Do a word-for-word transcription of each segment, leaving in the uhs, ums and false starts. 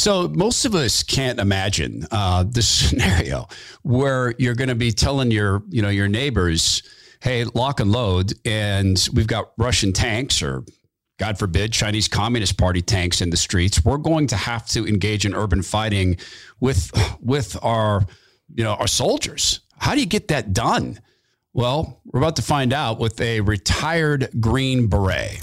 So most of us can't imagine uh, this scenario where you're going to be telling your, you know, your neighbors, hey, lock and load, and we've got Russian tanks or, God forbid, Chinese Communist Party tanks in the streets. We're going to have to engage in urban fighting with with our, you know, our soldiers. How do you get that done? Well, we're about to find out with a retired Green Beret.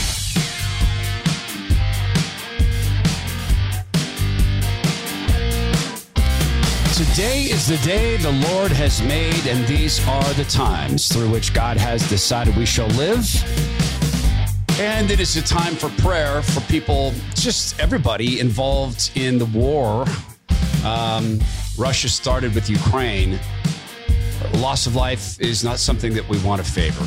Today is the day the Lord has made, and these are the times through which God has decided we shall live. And it is a time for prayer for people, just everybody involved in the war. Um, Russia started with Ukraine. Loss of life is not something that we want to favor.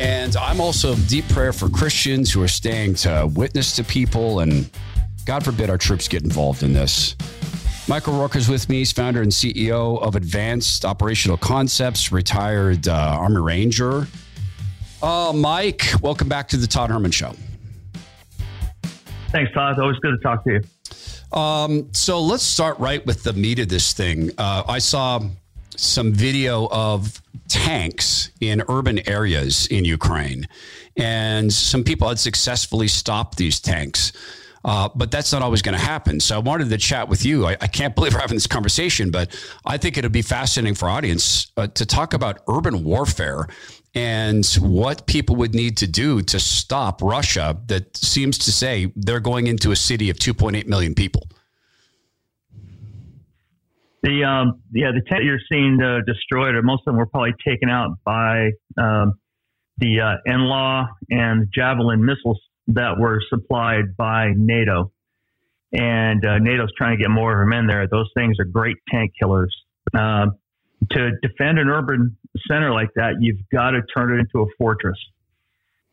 And I'm also deep prayer for Christians who are staying to witness to people, and God forbid our troops get involved in this. Mike O'Rourke is with me. He's founder and C E O of Advanced Operational Concepts, retired uh, Army Ranger. Uh, Mike, welcome back to the Todd Herman Show. Thanks, Todd. Always good to talk to you. Um, so let's start right with the meat of this thing. Uh, I saw some video of tanks in urban areas in Ukraine, and some people had successfully stopped these tanks. Uh, but that's not always going to happen. So I wanted to chat with you. I, I can't believe we're having this conversation, but I think it'll be fascinating for audience uh, to talk about urban warfare and what people would need to do to stop Russia that seems to say they're going into a city of two point eight million people. The um, yeah, the tanks you're seeing uh, destroyed, or most of them were probably taken out by um, the uh, N L A W and Javelin missiles that were supplied by NATO. And uh, NATO's trying to get more of them in there. Those things are great tank killers. Uh, to defend an urban center like that, you've got to turn it into a fortress.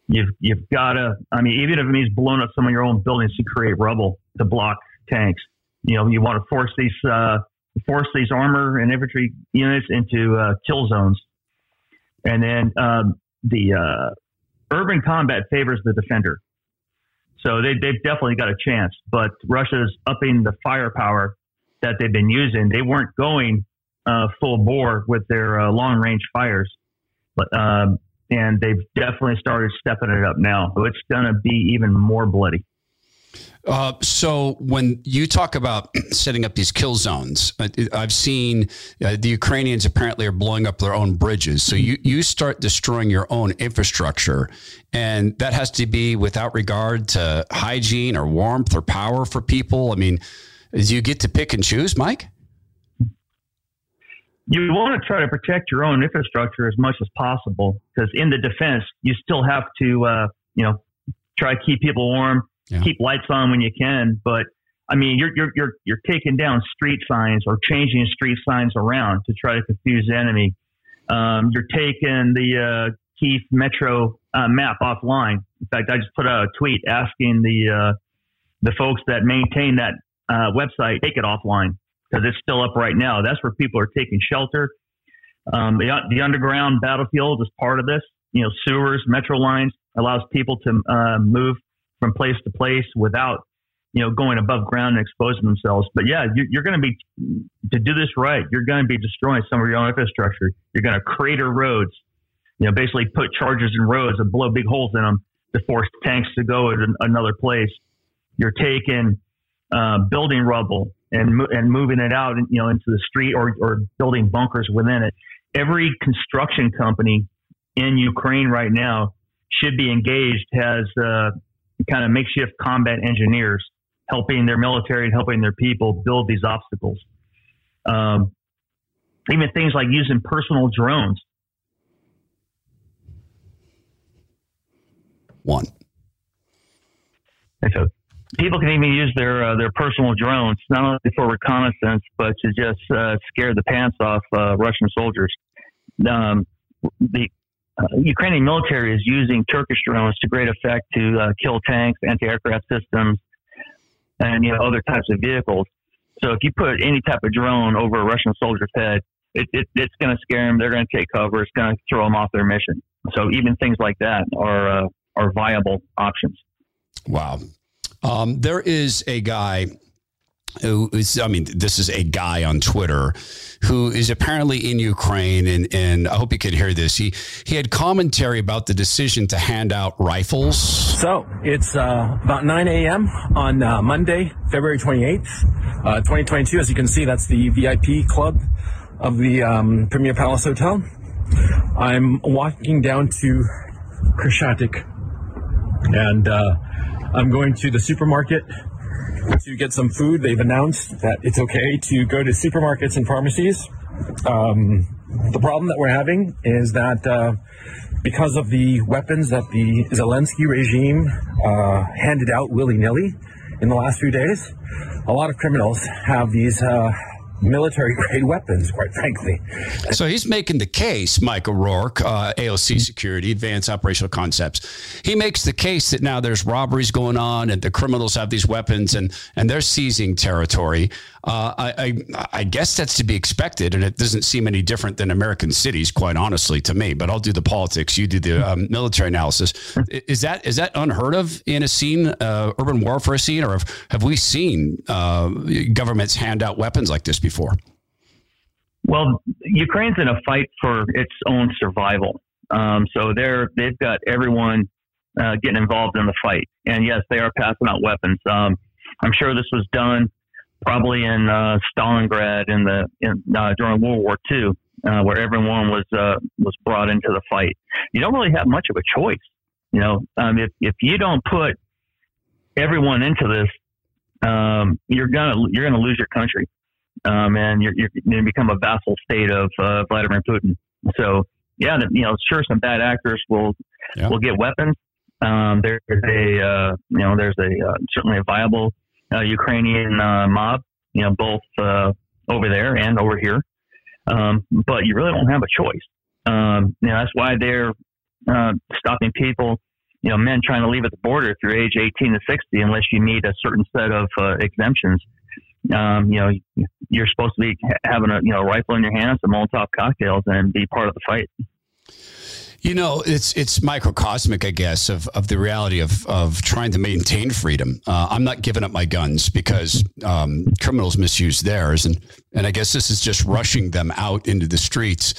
You've you've got to. I mean, even if it means blowing up some of your own buildings to create rubble to block tanks. You know, you want to force these. Uh, force these armor and infantry units into uh, kill zones. And then um, the uh, urban combat favors the defender. So they, they've definitely got a chance, but Russia's upping the firepower that they've been using. They weren't going uh, full bore with their uh, long range fires, but um, and they've definitely started stepping it up now. So it's going to be even more bloody. Uh, so when you talk about setting up these kill zones, I've seen uh, the Ukrainians apparently are blowing up their own bridges. So you, you start destroying your own infrastructure, and that has to be without regard to hygiene or warmth or power for people. I mean, do you get to pick and choose, Mike? You want to try to protect your own infrastructure as much as possible, because in the defense, you still have to, uh, you know, try to keep people warm. Yeah. Keep lights on when you can, but I mean, you're you're you're you're taking down street signs or changing street signs around to try to confuse the enemy. Um, you're taking the uh, Kiev Metro uh, map offline. In fact, I just put out a tweet asking the uh, the folks that maintain that uh, website take it offline, because it's still up right now. That's where people are taking shelter. Um, the the underground battlefield is part of this. You know, sewers, metro lines allows people to uh, move from place to place without, you know, going above ground and exposing themselves. But yeah, you, you're going to be, to do this right, you're going to be destroying some of your own infrastructure. You're going to crater roads, you know, basically put charges in roads and blow big holes in them to force tanks to go to another place. You're taking uh, building rubble and and moving it out, you know, into the street, or, or building bunkers within it. Every construction company in Ukraine right now should be engaged as uh kind of makeshift combat engineers, helping their military and helping their people build these obstacles. Um, even things like using personal drones. One. And so people can even use their, uh, their personal drones, not only for reconnaissance, but to just uh, scare the pants off uh, Russian soldiers. Um, the, Uh, Ukrainian military is using Turkish drones to great effect to uh, kill tanks, anti-aircraft systems, and you know other types of vehicles. So if you put any type of drone over a Russian soldier's head, it, it, it's going to scare them. They're going to take cover. It's going to throw them off their mission. So even things like that are uh, are viable options. Wow. Um, there is a guy who is, I mean, this is a guy on Twitter who is apparently in Ukraine. And, and I hope you could hear this. He, he had commentary about the decision to hand out rifles. So it's uh, about nine a.m. on uh, Monday, February twenty-eighth, uh, twenty twenty-two. As you can see, that's the V I P club of the um, Premier Palace Hotel. I'm walking down to Khreshchatyk, and uh, I'm going to the supermarket to get some food. They've announced that it's okay to go to supermarkets and pharmacies. Um, the problem that we're having is that uh, because of the weapons that the Zelensky regime uh, handed out willy-nilly in the last few days, a lot of criminals have these uh, military-grade weapons, quite frankly. So he's making the case, Mike O'Rourke, uh, A O C Security, Advanced Operational Concepts. He makes the case that now there's robberies going on and the criminals have these weapons and and they're seizing territory. Uh, I, I, I guess that's to be expected, and it doesn't seem any different than American cities, quite honestly, to me. But I'll do the politics. You do the um, military analysis. Is that is that unheard of in a scene, uh, urban warfare scene, or have, have we seen uh, governments hand out weapons like this before? Before? Well, Ukraine's in a fight for its own survival. Um, so they're, they've got everyone uh, getting involved in the fight. And yes, they are passing out weapons. Um, I'm sure this was done probably in uh, Stalingrad in the, in, uh, during World War Two, uh, where everyone was, uh, was brought into the fight. You don't really have much of a choice. You know, um, if, if you don't put everyone into this, um, you're gonna, you're gonna lose your country. Um, and you're, you're going to become a vassal state of uh, Vladimir Putin. So, yeah, you know, sure, some bad actors will yeah. will get weapons. Um, there's a uh, you know, there's a uh, certainly a viable uh, Ukrainian uh, mob, you know, both uh, over there and over here. Um, but you really don't have a choice. Um, you know, that's why they're uh, stopping people, you know, men trying to leave at the border if you're age eighteen to sixty, unless you meet a certain set of uh, exemptions. Um, you know, you're supposed to be having a you know rifle in your hands, some Molotov cocktails, and be part of the fight. You know, it's it's microcosmic, I guess, of, of the reality of of trying to maintain freedom. Uh, I'm not giving up my guns because um, criminals misuse theirs, and and I guess this is just rushing them out into the streets.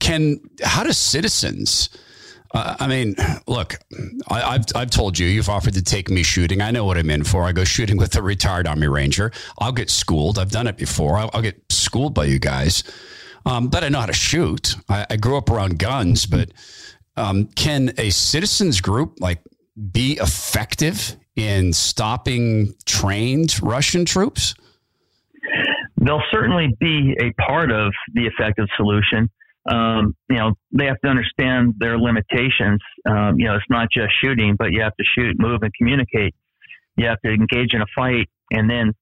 Can how do citizens? Uh, I mean, look, I, I've, I've told you, you've offered to take me shooting. I know what I'm in for. I go shooting with a retired Army Ranger. I'll get schooled. I've done it before. I'll, I'll get schooled by you guys. Um, but I know how to shoot. I, I grew up around guns, but um, can a citizens group like be effective in stopping trained Russian troops? They'll certainly be a part of the effective solution. Um, you know, they have to understand their limitations. Um, you know, it's not just shooting, but you have to shoot, move, and communicate. You have to engage in a fight and then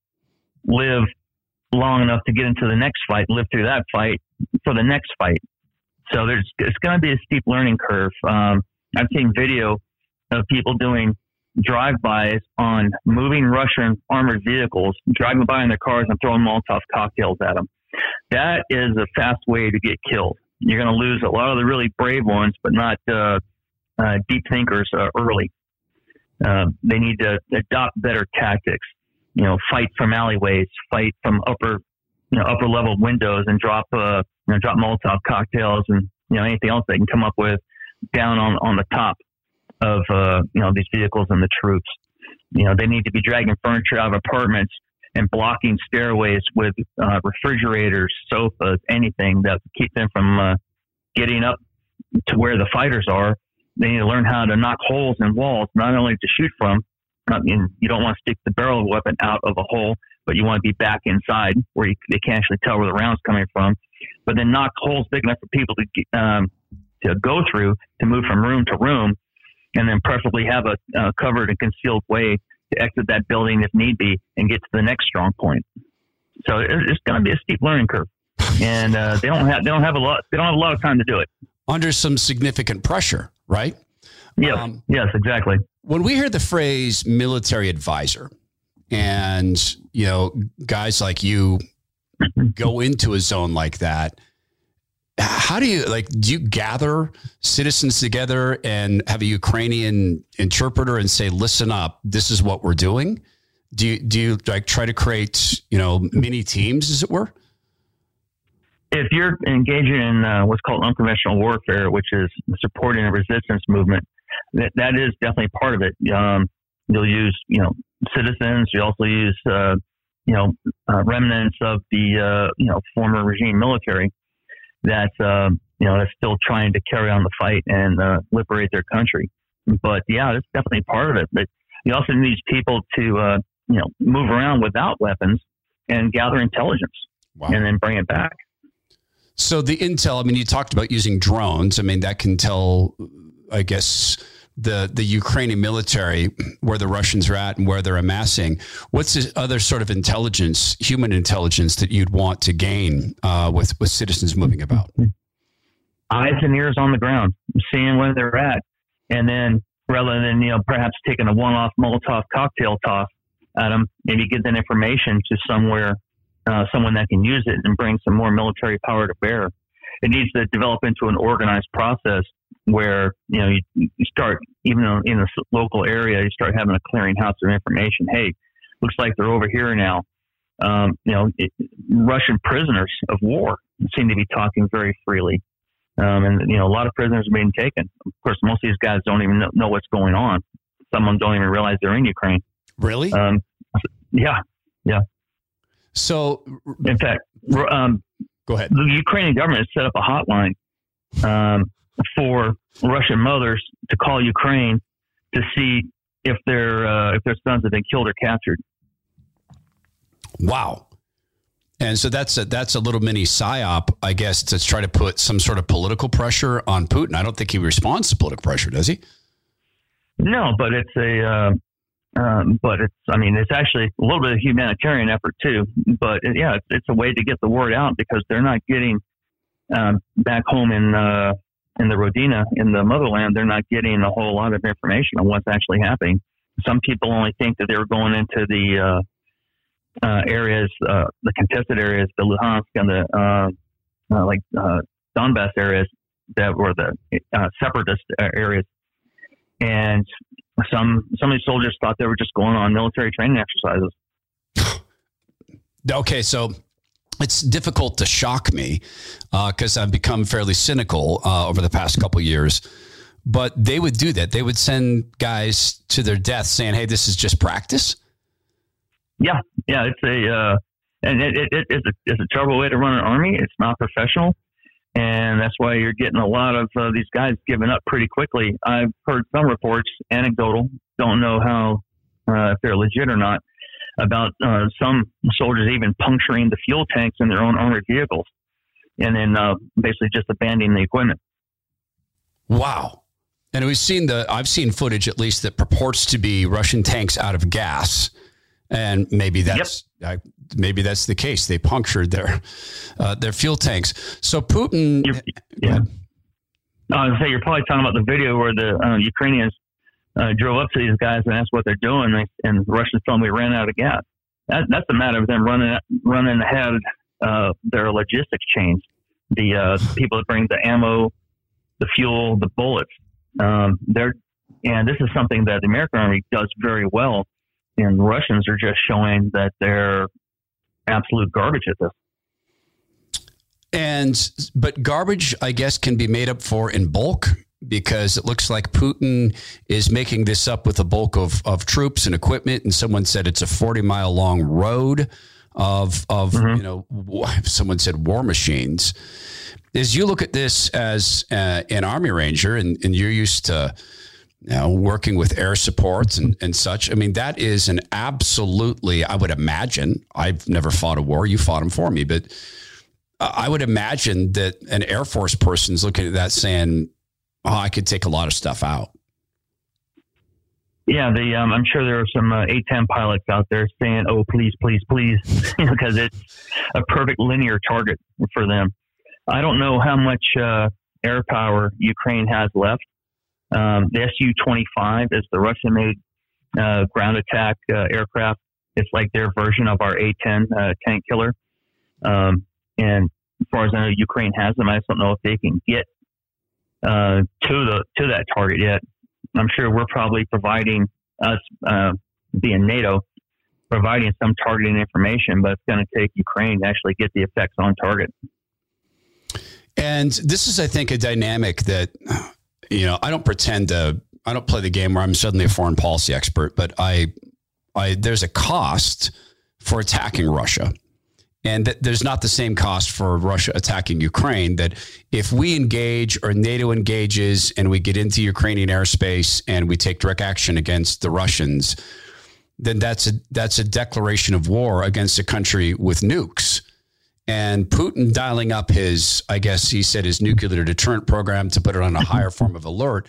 live long enough to get into the next fight, live through that fight for the next fight. So there's, it's going to be a steep learning curve. Um, I've seen video of people doing drive-bys on moving Russian armored vehicles, driving by in their cars and throwing Molotov cocktails at them. That is a fast way to get killed. You're going to lose a lot of the really brave ones, but not uh, uh, deep thinkers uh, early. Uh, they need to adopt better tactics. You know, fight from alleyways, fight from upper, you know, upper level windows, and drop, uh, you know, drop Molotov cocktails and you know anything else they can come up with down on, on the top of uh, you know these vehicles and the troops. You know, they need to be dragging furniture out of apartments and blocking stairways with uh, refrigerators, sofas, anything that keep them from uh, getting up to where the fighters are. They need to learn how to knock holes in walls, not only to shoot from. I mean, you don't want to stick the barrel of a weapon out of a hole, but you want to be back inside where you, they can actually tell where the round's coming from. But then knock holes big enough for people to get, um, to go through, to move from room to room, and then preferably have a uh, covered and concealed way to exit that building if need be and get to the next strong point. So it's going to be a steep learning curve, and uh, they don't have they don't have a lot they don't have a lot of time to do it. under some significant pressure, right? Yes, um, yes, exactly. When we hear the phrase military advisor and, you know, guys like you go into a zone like that, how do you, like, do you gather citizens together and have a Ukrainian interpreter and say, listen up, this is what we're doing? Do you, do you like try to create, you know, mini teams, as it were? If you're engaging in uh, what's called unconventional warfare, which is supporting a resistance movement, that, that is definitely part of it. Um, you'll use, you know, citizens. You also use, uh, you know, uh, remnants of the, uh, you know, former regime military that, uh, you know, that's still trying to carry on the fight and uh, liberate their country. But yeah, that's definitely part of it. But you also need people to, uh, you know, move around without weapons and gather intelligence. Wow. And then bring it back. So the intel, I mean, you talked about using drones. I mean, that can tell, I guess, the, the Ukrainian military where the Russians are at and where they're amassing. What's this other sort of intelligence, human intelligence, that you'd want to gain uh, with, with citizens moving about? Eyes and ears on the ground, seeing where they're at. And then rather than, you know, perhaps taking a one-off Molotov cocktail toss at them, maybe get that information to somewhere Uh, someone that can use it and bring some more military power to bear. It needs to develop into an organized process where, you know, you, you start, even in a local area, you start having a clearinghouse of information. Hey, looks like they're over here now. Um, you know, it, Russian prisoners of war seem to be talking very freely. Um, and, you know, a lot of prisoners are being taken. Of course, most of these guys don't even know, know what's going on. Some of them don't even realize they're in Ukraine. Really? Um, yeah, yeah. So, in fact, um, go ahead. The Ukrainian government has set up a hotline um, for Russian mothers to call Ukraine to see if their uh, if their sons have been killed or captured. Wow! And so that's a, that's a little mini psyop, I guess, to try to put some sort of political pressure on Putin. I don't think he responds to political pressure, does he? No, but it's a. Uh, Um, but it's, I mean, it's actually a little bit of a humanitarian effort too, but it, yeah, it's, it's a way to get the word out because they're not getting, um, back home in, uh, in the Rodina, in the motherland, they're not getting a whole lot of information on what's actually happening. Some people only think that they were going into the, uh, uh, areas, uh, the contested areas, the Luhansk and the, uh, uh like, uh, Donbass areas that were the, uh, separatist areas. And, Some some of these soldiers thought they were just going on military training exercises. Okay, so it's difficult to shock me because uh, I've become fairly cynical uh, over the past couple of years. But they would do that. They would send guys to their death saying, "Hey, this is just practice." Yeah, yeah, it's a uh, and it, it, it, it's a it's a terrible way to run an army. It's not professional. And that's why you're getting a lot of uh, these guys giving up pretty quickly. I've heard some reports, anecdotal, don't know how uh, if they're legit or not, about uh, some soldiers even puncturing the fuel tanks in their own armored vehicles and then uh, basically just abandoning the equipment. Wow. And we've seen the, I've seen footage at least that purports to be Russian tanks out of gas. And maybe that's yep. I, maybe that's the case. They punctured their uh, their fuel tanks. So Putin. You're, yeah, I was gonna say you're probably talking about the video where the uh, Ukrainians uh, drove up to these guys and asked what they're doing, and, they, and the Russians told them we ran out of gas. That, that's a matter of them running running ahead uh, their logistics chains. The uh, people that bring the ammo, the fuel, the bullets. Um, they're and this is something that the American army does very well. And the Russians are just showing that they're absolute garbage at this. And, but garbage, I guess, can be made up for in bulk because it looks like Putin is making this up with a bulk of, of troops and equipment. And someone said it's a forty mile long road of, of, mm-hmm. you know, someone said war machines. As you look at this as uh, an Army Ranger and, and you're used to, now working with air supports and, and such. I mean, that is an absolutely, I would imagine, I've never fought a war. You fought them for me, but I would imagine that an Air Force person's looking at that saying, oh, I could take a lot of stuff out. Yeah. The, um, I'm sure there are some uh, A ten pilots out there saying, oh, please, please, please, because it's a perfect linear target for them. I don't know how much, uh, air power Ukraine has left. Um, the S U twenty-five is the Russian-made uh, ground attack uh, aircraft. It's like their version of our A ten uh, tank killer. Um, and as far as I know, Ukraine has them. I just don't know if they can get uh, to the to that target yet. I'm sure we're probably providing us, uh, being NATO, providing some targeting information, but it's going to take Ukraine to actually get the effects on target. And this is, I think, a dynamic that, you know, I don't pretend to, I don't play the game where I'm suddenly a foreign policy expert, but I, I, there's a cost for attacking Russia. And that there's not the same cost for Russia attacking Ukraine, that if we engage or NATO engages and we get into Ukrainian airspace and we take direct action against the Russians, then that's a, that's a declaration of war against a country with nukes. And Putin dialing up his, I guess he said his nuclear deterrent program to put it on a higher form of alert.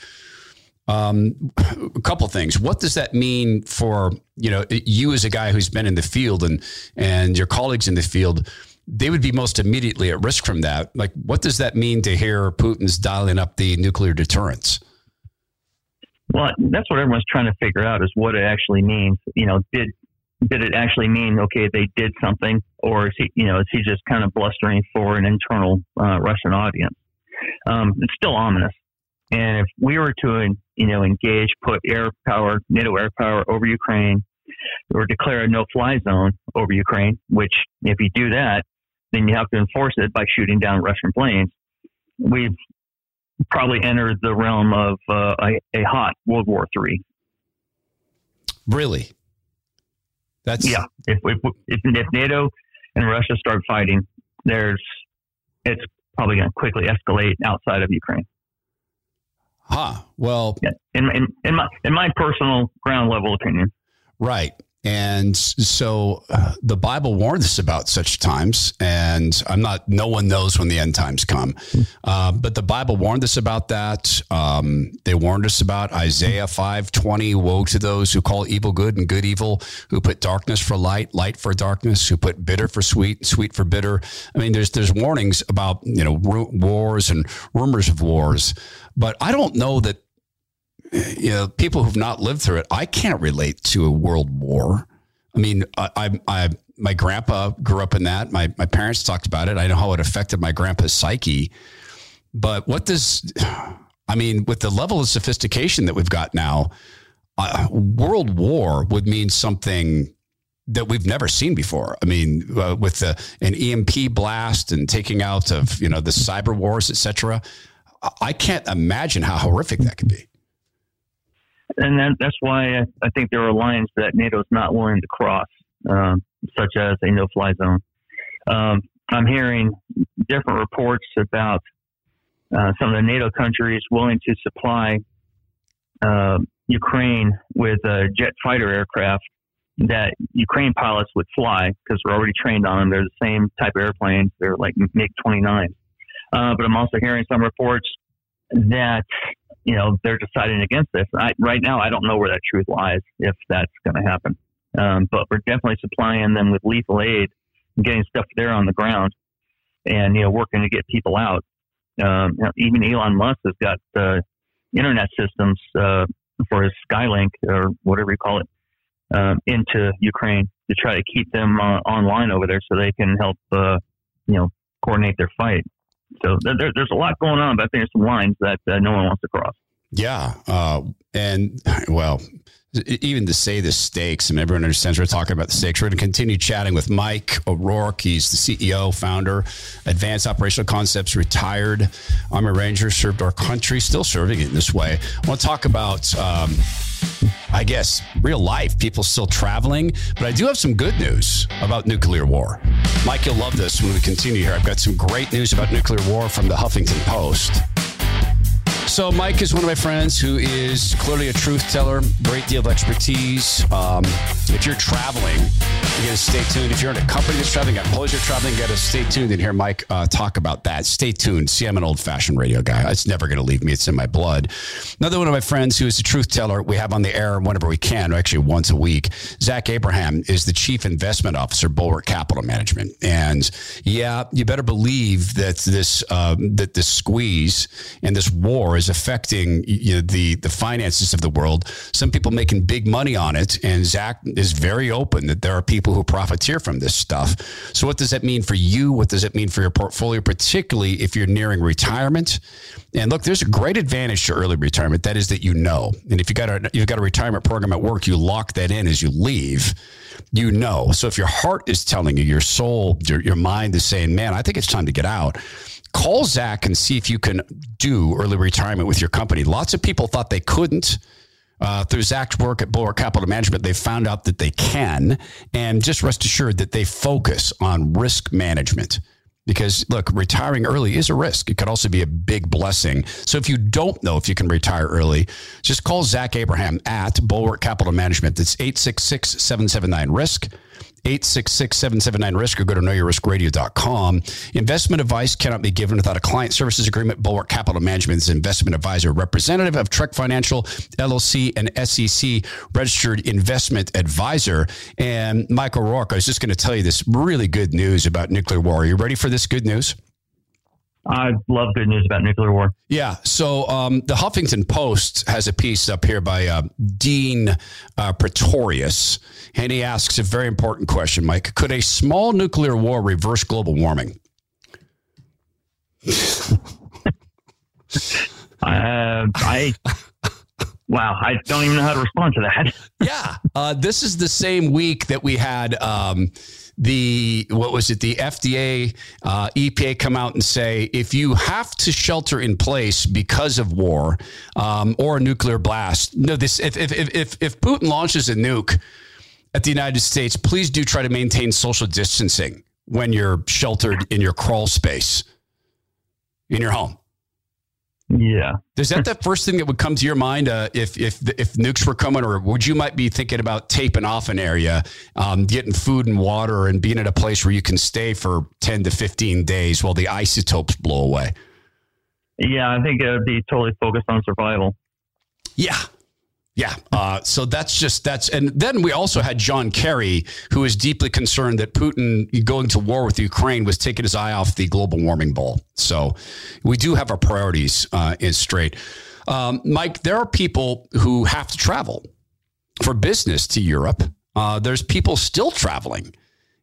Um, a couple things. What does that mean for, you know, you as a guy who's been in the field and, and your colleagues in the field? They would be most immediately at risk from that. Like, what does that mean to hear Putin's dialing up the nuclear deterrence? Well, that's what everyone's trying to figure out, is what it actually means. You know, did, did it actually mean, okay, they did something, or is he, you know, is he just kind of blustering for an internal uh, Russian audience? Um, it's still ominous. And if we were to, you know, engage, put air power, NATO air power over Ukraine, or declare a no-fly zone over Ukraine, which if you do that, then you have to enforce it by shooting down Russian planes, we've probably entered the realm of uh, a, a hot World War Three. Really? That's yeah. If, if, if, if NATO and Russia start fighting, there's it's probably going to quickly escalate outside of Ukraine. Huh. Well, yeah. in, in, in my, in my personal ground level opinion. Right. And so uh, the Bible warns us about such times, and I'm not, no one knows when the end times come. Uh, but the Bible warned us about that. Um, they warned us about Isaiah five twenty, woe to those who call evil good and good evil, who put darkness for light, light for darkness, who put bitter for sweet, sweet for bitter. I mean, there's, there's warnings about, you know, ru- wars and rumors of wars, but I don't know that, you know, people who've not lived through it, I can't relate to a world war. I mean, I, I, I my grandpa grew up in that. My, my parents talked about it. I know how it affected my grandpa's psyche, but what does, I mean, with the level of sophistication that we've got now, uh, world war would mean something that we've never seen before. I mean, uh, with the, an E M P blast and taking out of, you know, the cyber wars, et cetera. I can't imagine how horrific that could be. And that, that's why I think there are lines that NATO is not willing to cross, um, such as a no-fly zone. Um, I'm hearing different reports about uh, some of the NATO countries willing to supply uh, Ukraine with uh, jet fighter aircraft that Ukraine pilots would fly because we're already trained on them. They're the same type of airplanes. They're like MiG twenty-nine. Uh, but I'm also hearing some reports that, you know, they're deciding against this. I, right now, I don't know where that truth lies, if that's going to happen. Um, but we're definitely supplying them with lethal aid, and getting stuff there on the ground, and, you know, working to get people out. Um, even Elon Musk has got uh, internet systems uh, for his Skylink, or whatever you call it, um, into Ukraine to try to keep them uh, online over there so they can help, uh, you know, coordinate their fight. So there, there's a lot going on, but I think there's some lines that uh, no one wants to cross. Yeah. Uh, and, well, even to say the stakes, and everyone understands we're talking about the stakes, we're going to continue chatting with Mike O'Rourke. He's the C E O, founder, Advanced Operational Concepts, retired Army Ranger, served our country, still serving it in this way. I want to talk about, um, I guess, real life, people still traveling, but I do have some good news about nuclear war. Mike, you'll love this when we continue here. I've got some great news about nuclear war from the Huffington Post. So Mike is one of my friends who is clearly a truth teller, great deal of expertise. Um, if you're traveling, you got to stay tuned. If you're in a company that's traveling, got employees that are traveling, you got to stay tuned and hear Mike uh, talk about that. Stay tuned. See, I'm an old-fashioned radio guy. It's never going to leave me. It's in my blood. Another one of my friends who is a truth teller we have on the air whenever we can, or actually once a week, Zach Abraham is the Chief Investment Officer, Bulwark Capital Management. And yeah, you better believe that this uh, that this squeeze and this war is affecting, you know, the, the finances of the world. Some people making big money on it. And Zach is very open that there are people who profiteer from this stuff. So what does that mean for you? What does it mean for your portfolio, particularly if you're nearing retirement? And look, there's a great advantage to early retirement. That is that, you know, and if you got a, you've got a retirement program at work, you lock that in as you leave, you know. So if your heart is telling you, your soul, your, your mind is saying, man, I think it's time to get out, call Zach and see if you can do early retirement with your company. Lots of people thought they couldn't. Uh, through Zach's work at Bulwark Capital Management, they found out that they can. And just rest assured that they focus on risk management. Because look, retiring early is a risk. It could also be a big blessing. So if you don't know if you can retire early, just call Zach Abraham at Bulwark Capital Management. That's eight six six, seven seven nine, risk. eight six six, seven seven nine, risk, or go to know your risk radio dot com. Investment advice cannot be given without a client services agreement. Bulwark Capital Management is investment advisor representative of Trek Financial, L L C, and S E C registered investment advisor. And Mike O'Rourke, I was just going to tell you this really good news about nuclear war. Are you ready for this good news? I love good news about nuclear war. Yeah. So um, the Huffington Post has a piece up here by uh, Dean uh, Pretorius, and he asks a very important question, Mike. Could a small nuclear war reverse global warming? uh, I... Wow. I don't even know how to respond to that. yeah. Uh, this is the same week that we had um, the, what was it? The F D A, uh, E P A come out and say, if you have to shelter in place because of war um, or a nuclear blast, no, this, if, if, if, if Putin launches a nuke at the United States, please do try to maintain social distancing when you're sheltered in your crawl space in your home. Yeah. Is that the first thing that would come to your mind uh, if if if nukes were coming, or would you might be thinking about taping off an area, um, getting food and water and being at a place where you can stay for ten to fifteen days while the isotopes blow away? Yeah, I think it would be totally focused on survival. Yeah. Yeah. Uh, so that's just that's and then we also had John Kerry, who is deeply concerned that Putin going to war with Ukraine was taking his eye off the global warming ball. So we do have our priorities uh, in straight. Um, Mike, there are people who have to travel for business to Europe. Uh, there's people still traveling.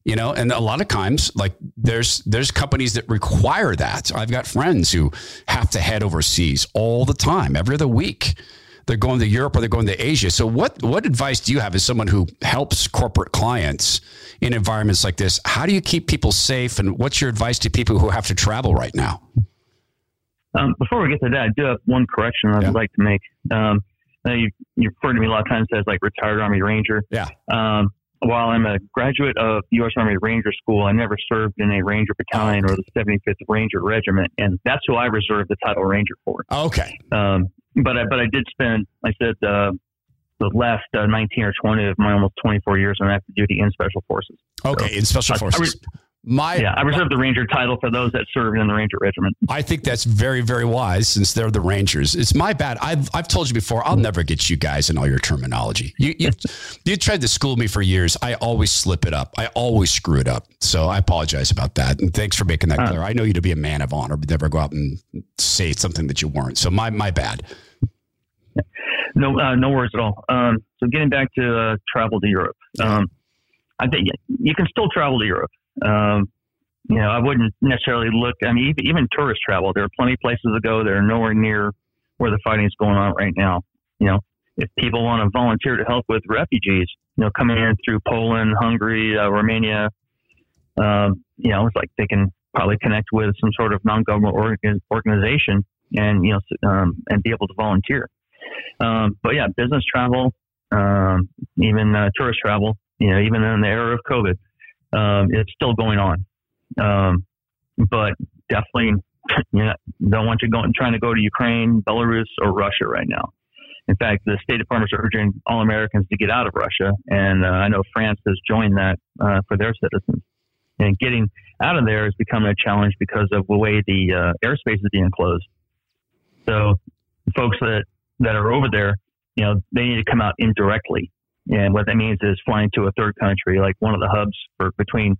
You know, and a lot of times, like there's there's companies that require that. I've got friends who have to head overseas all the time, every other week. They're going to Europe or they're going to Asia. So what, what advice do you have as someone who helps corporate clients in environments like this? How do you keep people safe? And what's your advice to people who have to travel right now? Um, before we get to that, I do have one correction I'd yeah. like to make. Um, you, you've referred to me a lot of times as like retired Army Ranger. Yeah. Um, while I'm a graduate of U S Army Ranger School, I never served in a Ranger Battalion or the seventy-fifth Ranger Regiment. And that's who I reserved the title Ranger for. Okay. Um, But I, but I did spend, I said, uh, the last uh, nineteen or twenty of my almost twenty-four years on active duty in special forces. Okay. So, in special forces. I, I re- my, yeah, I reserve the Ranger title for those that served in the Ranger Regiment. I think that's very, very wise since they're the Rangers. It's my bad. I've, I've told you before, I'll never get you guys in all your terminology. You, you, you tried to school me for years. I always slip it up. I always screw it up. So I apologize about that. And thanks for making that uh, clear. I know you to be a man of honor, but never go out and say something that you weren't. So my, my bad. No, uh, no worries at all. Um, so getting back to uh, travel to Europe, um, I think you can still travel to Europe. Um, you know, I wouldn't necessarily look, I mean, even, even tourist travel, there are plenty of places to go that are nowhere near where the fighting is going on right now. You know, if people want to volunteer to help with refugees, you know, coming in through Poland, Hungary, uh, Romania, um, you know, it's like they can probably connect with some sort of non-government organ- organization and, you know, um, and be able to volunteer. Um, but yeah, business travel, um, even, uh, tourist travel, you know, even in the era of COVID. Um, it's still going on. Um, but definitely you know, don't want you going trying to go to Ukraine, Belarus, or Russia right now. In fact, the State Department is urging all Americans to get out of Russia, and uh, I know France has joined that uh, for their citizens. And getting out of there is becoming a challenge because of the way the uh, airspace is being closed. So folks that, that are over there, you know, they need to come out indirectly. And what that means is flying to a third country, like one of the hubs for between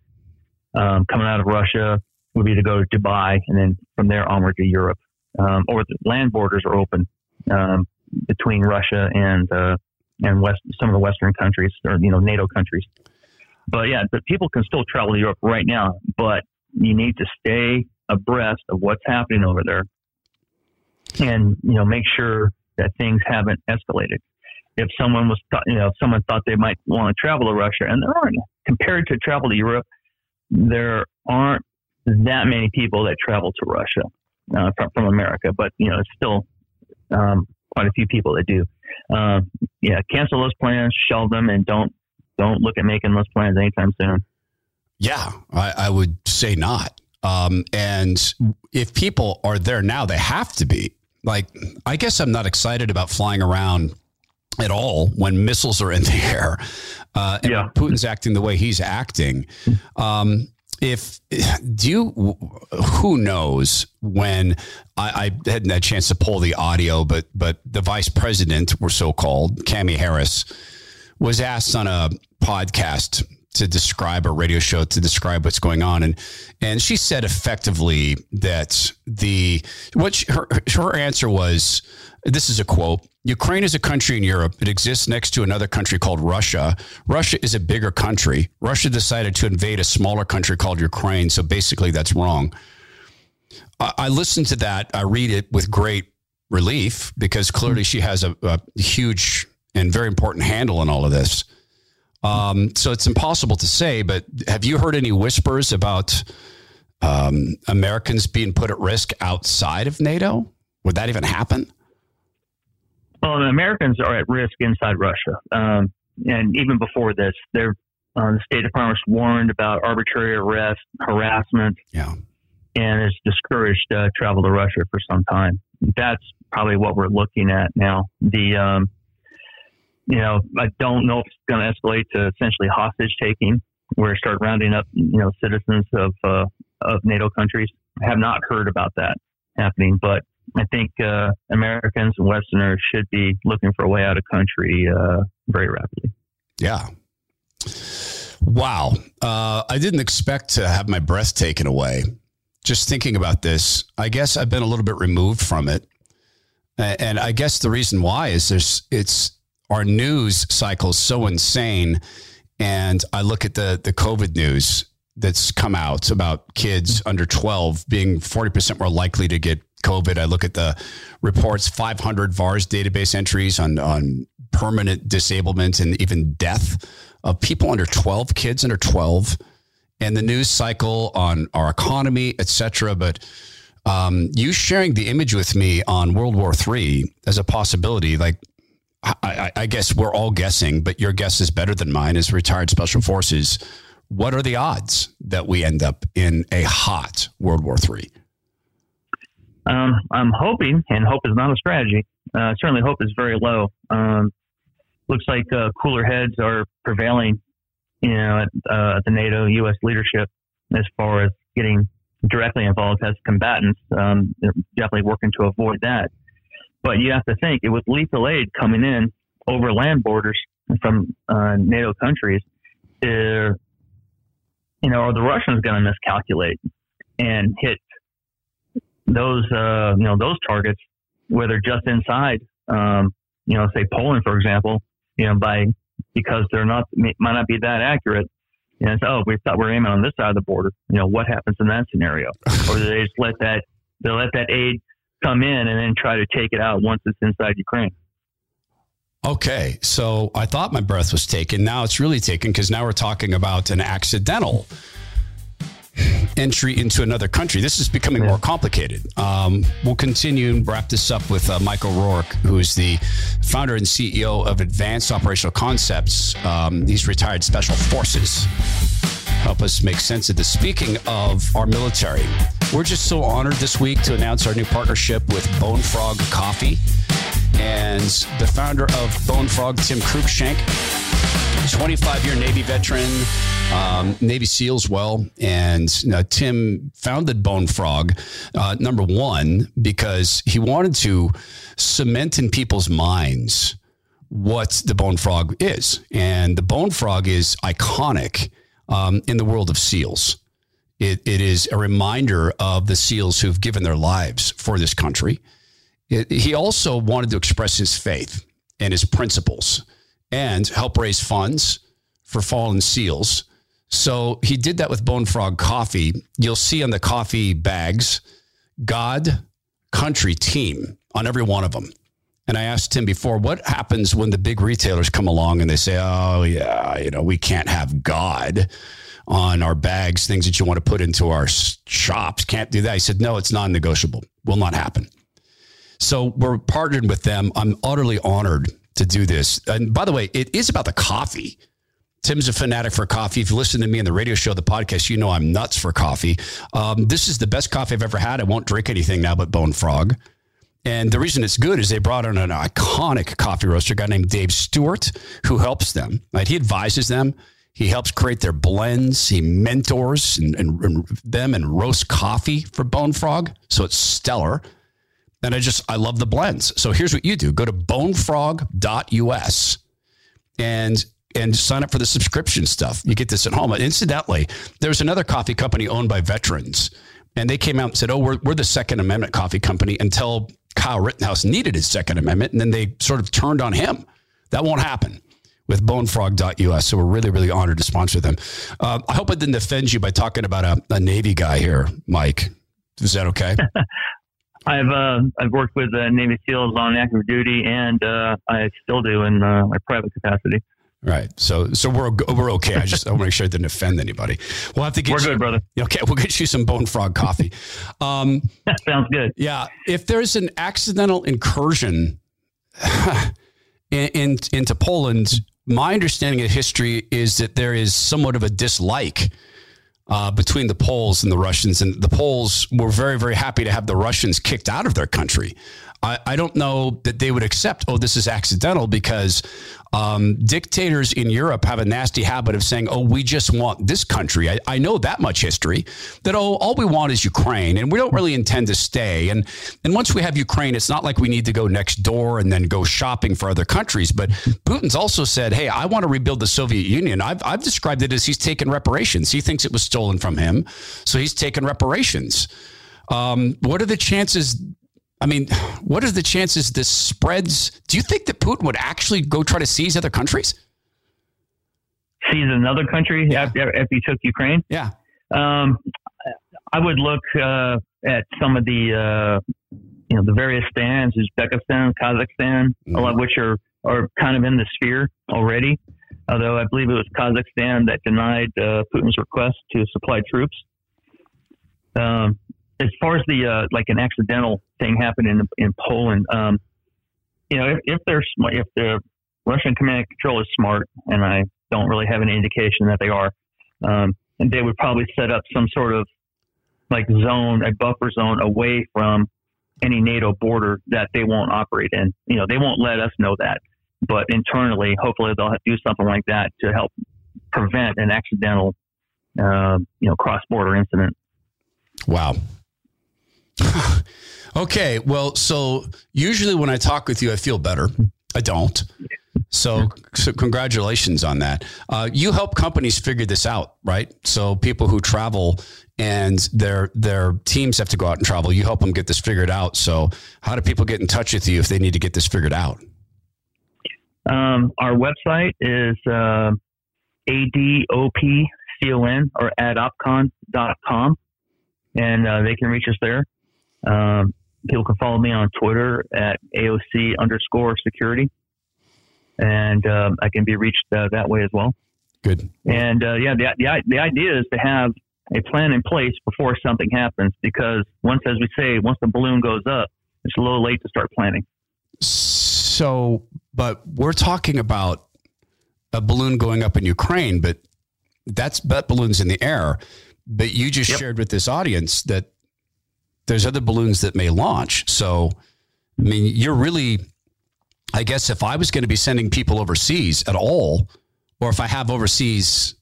um, coming out of Russia would be to go to Dubai, and then from there onward to Europe. Um, or the land borders are open um, between Russia and uh, and West some of the Western countries, or you know, NATO countries. But yeah, but people can still travel to Europe right now, but you need to stay abreast of what's happening over there, and you know, make sure that things haven't escalated. If someone was, th- you know, if someone thought they might want to travel to Russia, and there aren't, compared to travel to Europe, there aren't that many people that travel to Russia uh, from, from America. But you know, it's still um, quite a few people that do. Uh, yeah, cancel those plans, shelve them, and don't don't look at making those plans anytime soon. Yeah, I, I would say not. Um, and if people are there now, they have to be. Like, I guess I'm not excited about flying around at all when missiles are in the air, uh, and yeah. Putin's acting the way he's acting. Um, if do you, who knows when I, I hadn't had a chance to pull the audio, but, but the vice president, or so-called, Kamala Harris, was asked on a podcast to describe a radio show to describe what's going on. And, and she said effectively that the, what she, her, her answer was, this is a quote, "Ukraine is a country in Europe. It exists next to another country called Russia. Russia is a bigger country. Russia decided to invade a smaller country called Ukraine. So basically that's wrong." I, I listened to that. I read it with great relief because clearly she has a, a huge and very important handle on all of this. Um, so it's impossible to say, but have you heard any whispers about um, Americans being put at risk outside of NATO? Would that even happen? Well, the Americans are at risk inside Russia. Um, and even before this, they're, uh, the State Department warned about arbitrary arrest, harassment, yeah. and has discouraged uh, travel to Russia for some time. That's probably what we're looking at now. The, um, You know, I don't know if it's going to escalate to essentially hostage taking, where start rounding up, you know, citizens of uh, of NATO countries. I have not heard about that happening, but I think uh, Americans and Westerners should be looking for a way out of country uh, very rapidly. Yeah. Wow. Uh, I didn't expect to have my breath taken away. Just thinking about this, I guess I've been a little bit removed from it, and I guess the reason why is there's it's. Our news cycle is so insane. And I look at the, the COVID news that's come out about kids under twelve being forty percent more likely to get COVID. I look at the reports, five hundred V A R S database entries on, on permanent disablement and even death of people under twelve, kids under twelve, and the news cycle on our economy, et cetera. But um, you sharing the image with me on World War Three as a possibility, like, I, I guess we're all guessing, but your guess is better than mine as retired special forces. What are the odds that we end up in a hot World War Three? Um, I'm hoping, and hope is not a strategy. Uh, certainly hope is very low. Um, looks like uh, cooler heads are prevailing, you know, at uh, the NATO U S leadership as far as getting directly involved as combatants. Um, they're definitely working to avoid that. But you have to think, it was lethal aid coming in over land borders from uh, NATO countries. Uh, you know, are the Russians going to miscalculate and hit those, uh, you know, those targets, whether just inside, um, you know, say Poland, for example, you know, by because they're not might not be that accurate. And it's, oh, we thought we were aiming on this side of the border. You know, what happens in that scenario? Or do they just let that they let that aid come in and then try to take it out once it's inside Ukraine? Okay. So I thought my breath was taken. Now it's really taken, because now we're talking about an accidental entry into another country. This is becoming yeah. more complicated. Um, we'll continue and wrap this up with uh, Mike O'Rourke, who is the founder and C E O of Advanced Operational Concepts. Um, he's retired special forces. Help us make sense of this. Speaking of our military, We're just so honored this week to announce our new partnership with Bonefrog Coffee. And the founder of Bonefrog, Tim Crookshank, twenty-five year Navy veteran, um, Navy SEALs well. And uh, Tim founded Bonefrog, uh, number one, because he wanted to cement in people's minds what the Bonefrog is. And the Bonefrog is iconic um, in the world of SEALs. It, it is a reminder of the SEALs who've given their lives for this country. It, he also wanted to express his faith and his principles and help raise funds for fallen SEALs. So he did that with Bonefrog Coffee. You'll see on the coffee bags, God, country, team on every one of them. And I asked him before, what happens when the big retailers come along and they say, oh, yeah, you know, we can't have God on our bags, things that you want to put into our shops. Can't do that. He said, no, it's non-negotiable. Will not happen. So we're partnered with them. I'm utterly honored to do this. And by the way, it is about the coffee. Tim's a fanatic for coffee. If you listen to me on the radio show, the podcast, you know I'm nuts for coffee. Um, this is the best coffee I've ever had. I won't drink anything now but Bonefrog. And the reason it's good is they brought in an iconic coffee roaster, a guy named Dave Stewart, who helps them. Right? He advises them. He helps create their blends. He mentors and, and, and them and roasts coffee for Bonefrog. So it's stellar. And I just, I love the blends. So here's what you do. Go to bonefrog dot U S and, and sign up for the subscription stuff. You get this at home. And incidentally, there's another coffee company owned by veterans. And they came out and said, oh, we're, we're the Second Amendment coffee company until Kyle Rittenhouse needed his Second Amendment. And then they sort of turned on him. That won't happen with bonefrog dot U S. So we're really, really honored to sponsor them. Uh, I hope I didn't offend you by talking about a, a Navy guy here, Mike. Is that okay? I've uh, I've worked with uh, Navy SEALs on active duty, and uh, I still do in uh, my private capacity. Right. So so we're we're okay. I just I want to make sure I didn't offend anybody. We'll have to get We're you, good, brother. Okay, we'll get you some Bonefrog coffee. Um, that sounds good. Yeah. If there's an accidental incursion in, in, into Poland, my understanding of history is that there is somewhat of a dislike uh, between the Poles and the Russians, and the Poles were very, very happy to have the Russians kicked out of their country. I don't know that they would accept, oh, this is accidental, because um, dictators in Europe have a nasty habit of saying, oh, we just want this country. I, I know that much history that, oh, all we want is Ukraine and we don't really intend to stay. And and once we have Ukraine, it's not like we need to go next door and then go shopping for other countries. But Putin's also said, hey, I want to rebuild the Soviet Union. I've, I've described it as he's taken reparations. He thinks it was stolen from him. So he's taken reparations. Um, what are the chances... I mean, what are the chances this spreads? Do you think that Putin would actually go try to seize other countries? Seize another country yeah. after, after he took Ukraine? Yeah. Um, I would look uh, at some of the, uh, you know, the various stands, Uzbekistan, Kazakhstan, mm. a lot of which are, are kind of in the sphere already. Although I believe it was Kazakhstan that denied uh, Putin's request to supply troops. Um, As far as the, uh, like an accidental thing happened in, in Poland, um, you know, if, if they're smart, if the Russian command and control is smart, and I don't really have any indication that they are, um, and they would probably set up some sort of like zone, a buffer zone away from any NATO border that they won't operate in. You know, they won't let us know that, but internally, hopefully they'll do something like that to help prevent an accidental, uh, you know, cross-border incident. Wow. Okay. Well, so usually when I talk with you, I feel better. I don't. So, so congratulations on that. Uh, you help companies figure this out, right? So people who travel and their, their teams have to go out and travel, you help them get this figured out. So how do people get in touch with you if they need to get this figured out? Um, our website is, uh, adopcon or adopcon dot com. And uh, they can reach us there. Um, people can follow me on Twitter at AOC underscore security. And uh, I can be reached uh, that way as well. Good. And uh, yeah, the, the the idea is to have a plan in place before something happens, because once, as we say, once the balloon goes up, it's a little late to start planning. So, but we're talking about a balloon going up in Ukraine, but that's that balloon's in the air. But you just yep. shared with this audience that there's other balloons that may launch. So, I mean, you're really, I guess if I was going to be sending people overseas at all, or if I have overseas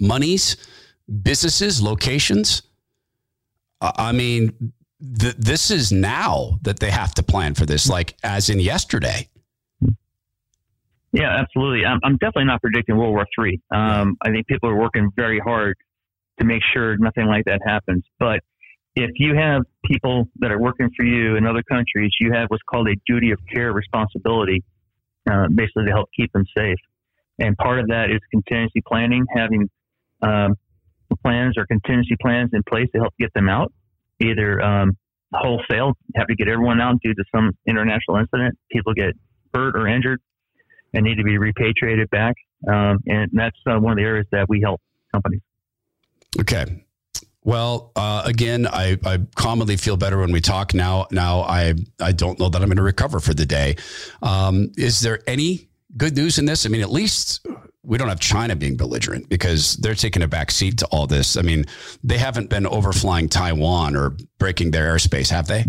monies, businesses, locations, I mean, th- this is now that they have to plan for this, like as in yesterday. Yeah, absolutely. I'm, I'm definitely not predicting World War Three. Um, I think people are working very hard to make sure nothing like that happens. But if you have people that are working for you in other countries, you have what's called a duty of care responsibility, uh, basically to help keep them safe. And part of that is contingency planning, having um, plans or contingency plans in place to help get them out, either um, wholesale, have to get everyone out due to some international incident, people get hurt or injured and need to be repatriated back. Um, and that's uh, one of the areas that we help companies. Okay. Well, uh, again, I, I commonly feel better when we talk now. Now I, I don't know that I'm going to recover for the day. Um, is there any good news in this? I mean, at least we don't have China being belligerent because they're taking a back seat to all this. I mean, they haven't been overflying Taiwan or breaking their airspace, have they?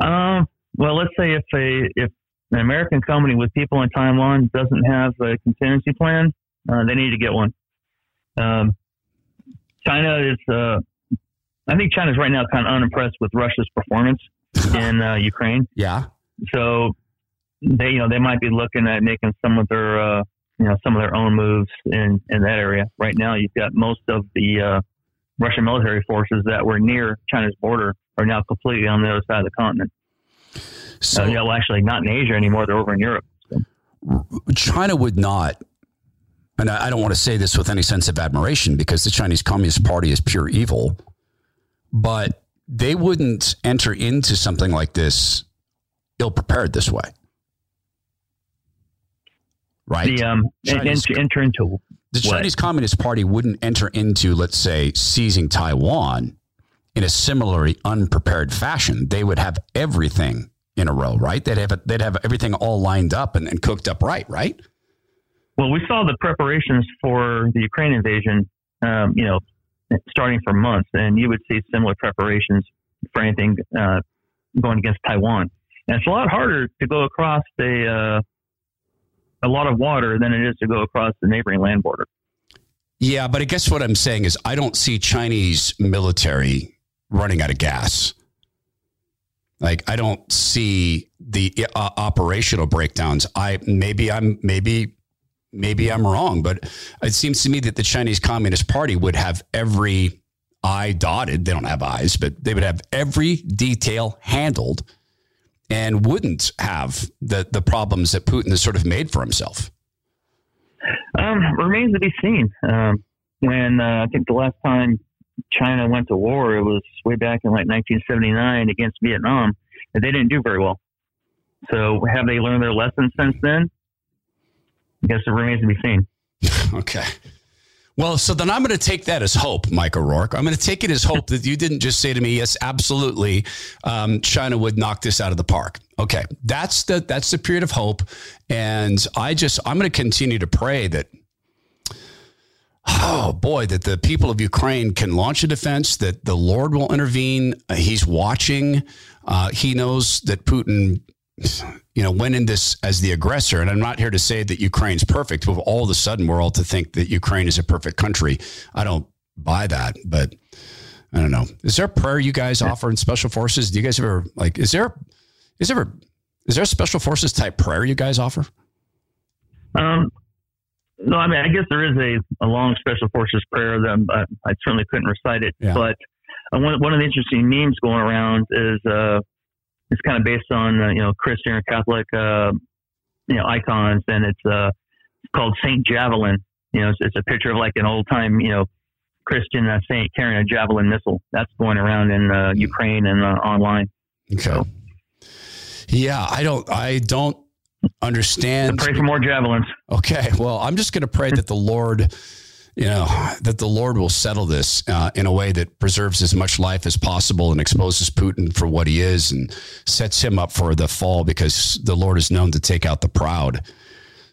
Um, well, let's say if a, if, an American company with people in Taiwan doesn't have a contingency plan, uh, they need to get one. Um, China is, uh, I think China's right now kind of unimpressed with Russia's performance in uh, Ukraine. Yeah. So they, you know, they might be looking at making some of their, uh, you know, some of their own moves in, in that area. Right now, you've got most of the uh, Russian military forces that were near China's border are now completely on the other side of the continent. So, uh, yeah, well, actually, not in Asia anymore. They're over in Europe. So. China would not, and I, I don't want to say this with any sense of admiration because the Chinese Communist Party is pure evil, but they wouldn't enter into something like this ill-prepared this way, right? The, um, Chinese, and, and enter into the Chinese what? Communist Party wouldn't enter into, let's say, seizing Taiwan in a similarly unprepared fashion. They would have everything in a row, right? They'd have a, they'd have everything all lined up and, and cooked up right, right? Well, we saw the preparations for the Ukraine invasion, um, you know, starting for months, and you would see similar preparations for anything uh, going against Taiwan. And it's a lot harder to go across the, uh, a lot of water than it is to go across the neighboring land border. Yeah, but I guess what I'm saying is I don't see Chinese military running out of gas. Like, I don't see the uh, operational breakdowns. I maybe I'm maybe maybe I'm wrong, but it seems to me that the Chinese Communist Party would have every I dotted. They don't have eyes, but they would have every detail handled and wouldn't have the, the problems that Putin has sort of made for himself. Um, remains to be seen. Um, when uh, I think the last time China went to war, it was way back in like nineteen seventy-nine against Vietnam, and they didn't do very well. So have they learned their lesson since then? I guess it remains to be seen. Okay. Well, so then I'm going to take that as hope, Mike O'Rourke. I'm going to take it as hope that you didn't just say to me, yes, absolutely, um, China would knock this out of the park. Okay. That's the, that's the period of hope. And I just, I'm going to continue to pray that, oh boy, that the people of Ukraine can launch a defense, that the Lord will intervene. Uh, he's watching. Uh, he knows that Putin, you know, went in this as the aggressor. And I'm not here to say that Ukraine's perfect, but all of a sudden we're all to think that Ukraine is a perfect country. I don't buy that, but I don't know. Is there a prayer you guys offer in special forces? Do you guys ever like, is there, is there, is there a special forces type prayer you guys offer? Um, No, I mean, I guess there is a, a long special forces prayer that uh, I certainly couldn't recite it. Yeah. But uh, one, one of the interesting memes going around is uh, it's kind of based on, uh, you know, Christian or Catholic, uh, you know, icons. And it's uh, called Saint Javelin. You know, it's, it's a picture of like an old time, you know, Christian uh, saint carrying a javelin missile. That's going around in uh, Ukraine and uh, online. Okay. So. Yeah, I don't, I don't. Understand. Pray for more javelins. Okay. Well, I'm just going to pray that the Lord, you know, that the Lord will settle this uh, in a way that preserves as much life as possible and exposes Putin for what he is and sets him up for the fall, because the Lord is known to take out the proud.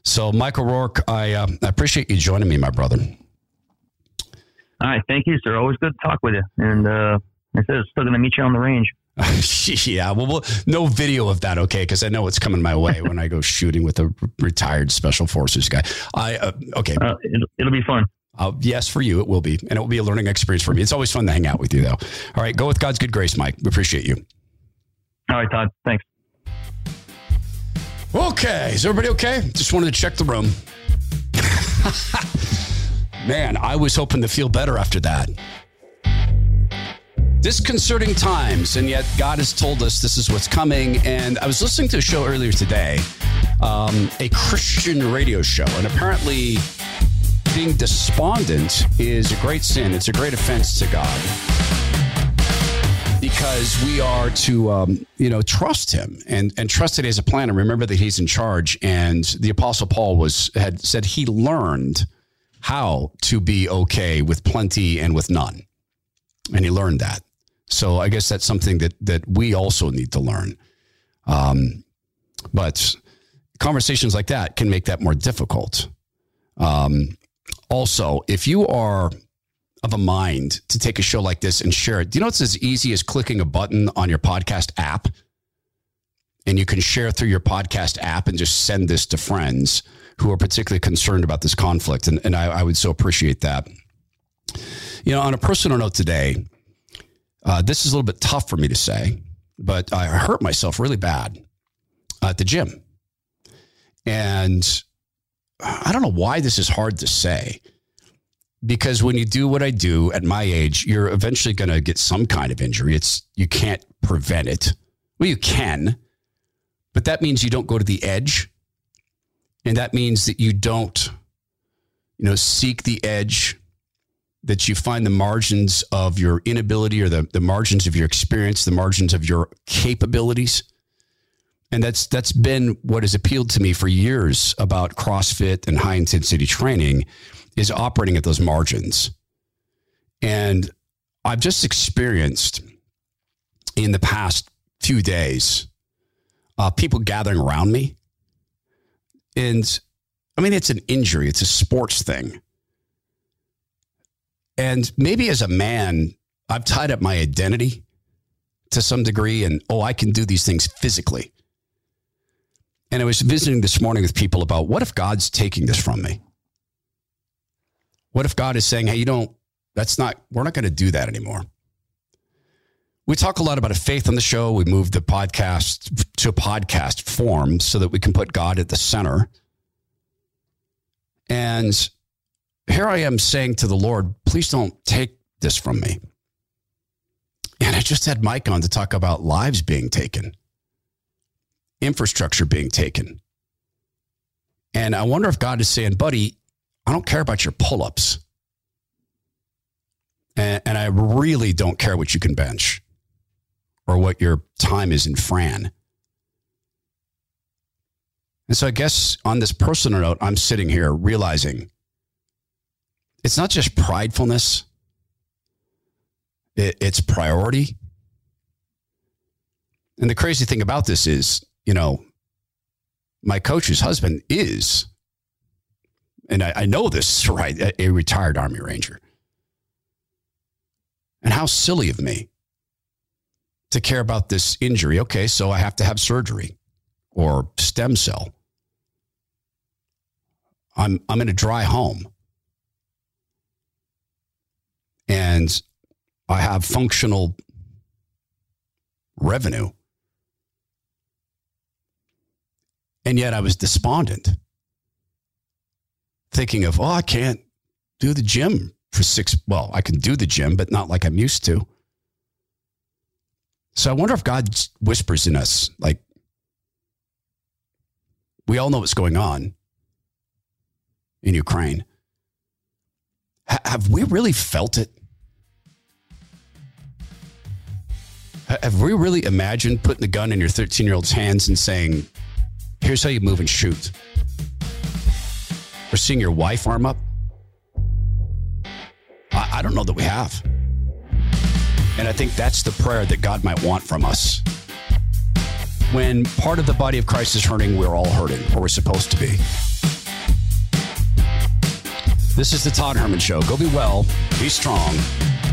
So, Mike O'Rourke, I, uh, I appreciate you joining me, my brother. All right. Thank you, sir. Always good to talk with you. And uh, I said, I'm still going to meet you on the range. Yeah, well, well, no video of that, okay? Because I know it's coming my way when I go shooting with a retired Special Forces guy. I uh, okay, uh, it'll, it'll be fun. Uh, yes, for you, it will be. And it will be a learning experience for me. It's always fun to hang out with you, though. All right, go with God's good grace, Mike. We appreciate you. All right, Todd. Thanks. Okay. Is everybody okay? Just wanted to check the room. Man, I was hoping to feel better after that. Disconcerting times, and yet God has told us this is what's coming. And I was listening to a show earlier today, um, a Christian radio show, and apparently being despondent is a great sin. It's a great offense to God because we are to, um, you know, trust him and, and trust that he has a plan and remember that he's in charge. And the Apostle Paul was had said he learned how to be okay with plenty and with none. And he learned that. So I guess that's something that that we also need to learn. Um, but conversations like that can make that more difficult. Um, also, if you are of a mind to take a show like this and share it, do you know it's as easy as clicking a button on your podcast app? And you can share through your podcast app and just send this to friends who are particularly concerned about this conflict. And, and I, I would so appreciate that. You know, on a personal note today, uh, this is a little bit tough for me to say, but I hurt myself really bad at the gym. And I don't know why this is hard to say, because when you do what I do at my age, you're eventually going to get some kind of injury. It's, you can't prevent it. Well, you can, but that means you don't go to the edge. And that means that you don't, you know, seek the edge, that you find the margins of your inability or the, the margins of your experience, the margins of your capabilities. And that's, that's been what has appealed to me for years about CrossFit and high intensity training is operating at those margins. And I've just experienced in the past few days, uh, people gathering around me. And I mean, it's an injury. It's a sports thing. And maybe as a man, I've tied up my identity to some degree and, oh, I can do these things physically. And I was visiting this morning with people about what if God's taking this from me? What if God is saying, hey, you don't, that's not, we're not going to do that anymore. We talk a lot about a faith on the show. We move the podcast to a podcast form so that we can put God at the center. And here I am saying to the Lord, please don't take this from me. And I just had Mike on to talk about lives being taken, infrastructure being taken. And I wonder if God is saying, buddy, I don't care about your pull-ups. And, and I really don't care what you can bench or what your time is in Fran. And so I guess on this personal note, I'm sitting here realizing it's not just pridefulness. It, it's priority. And the crazy thing about this is, you know, my coach's husband is, and I, I know this, right, a, a retired Army Ranger. And how silly of me to care about this injury. Okay, so I have to have surgery or stem cell. I'm I'm in a dry home. And I have functional revenue. And yet I was despondent, thinking of, oh, I can't do the gym for six. Well, I can do the gym, but not like I'm used to. So I wonder if God whispers in us, like, we all know what's going on in Ukraine. H- have we really felt it? Have we really imagined putting the gun in your thirteen-year-old's hands and saying, here's how you move and shoot? Or seeing your wife arm up? I, I don't know that we have. And I think that's the prayer that God might want from us. When part of the body of Christ is hurting, we're all hurting, or we're supposed to be. This is the Todd Herman Show. Go be well, be strong,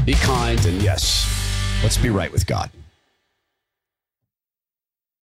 be kind, and yes, Let's be right with God.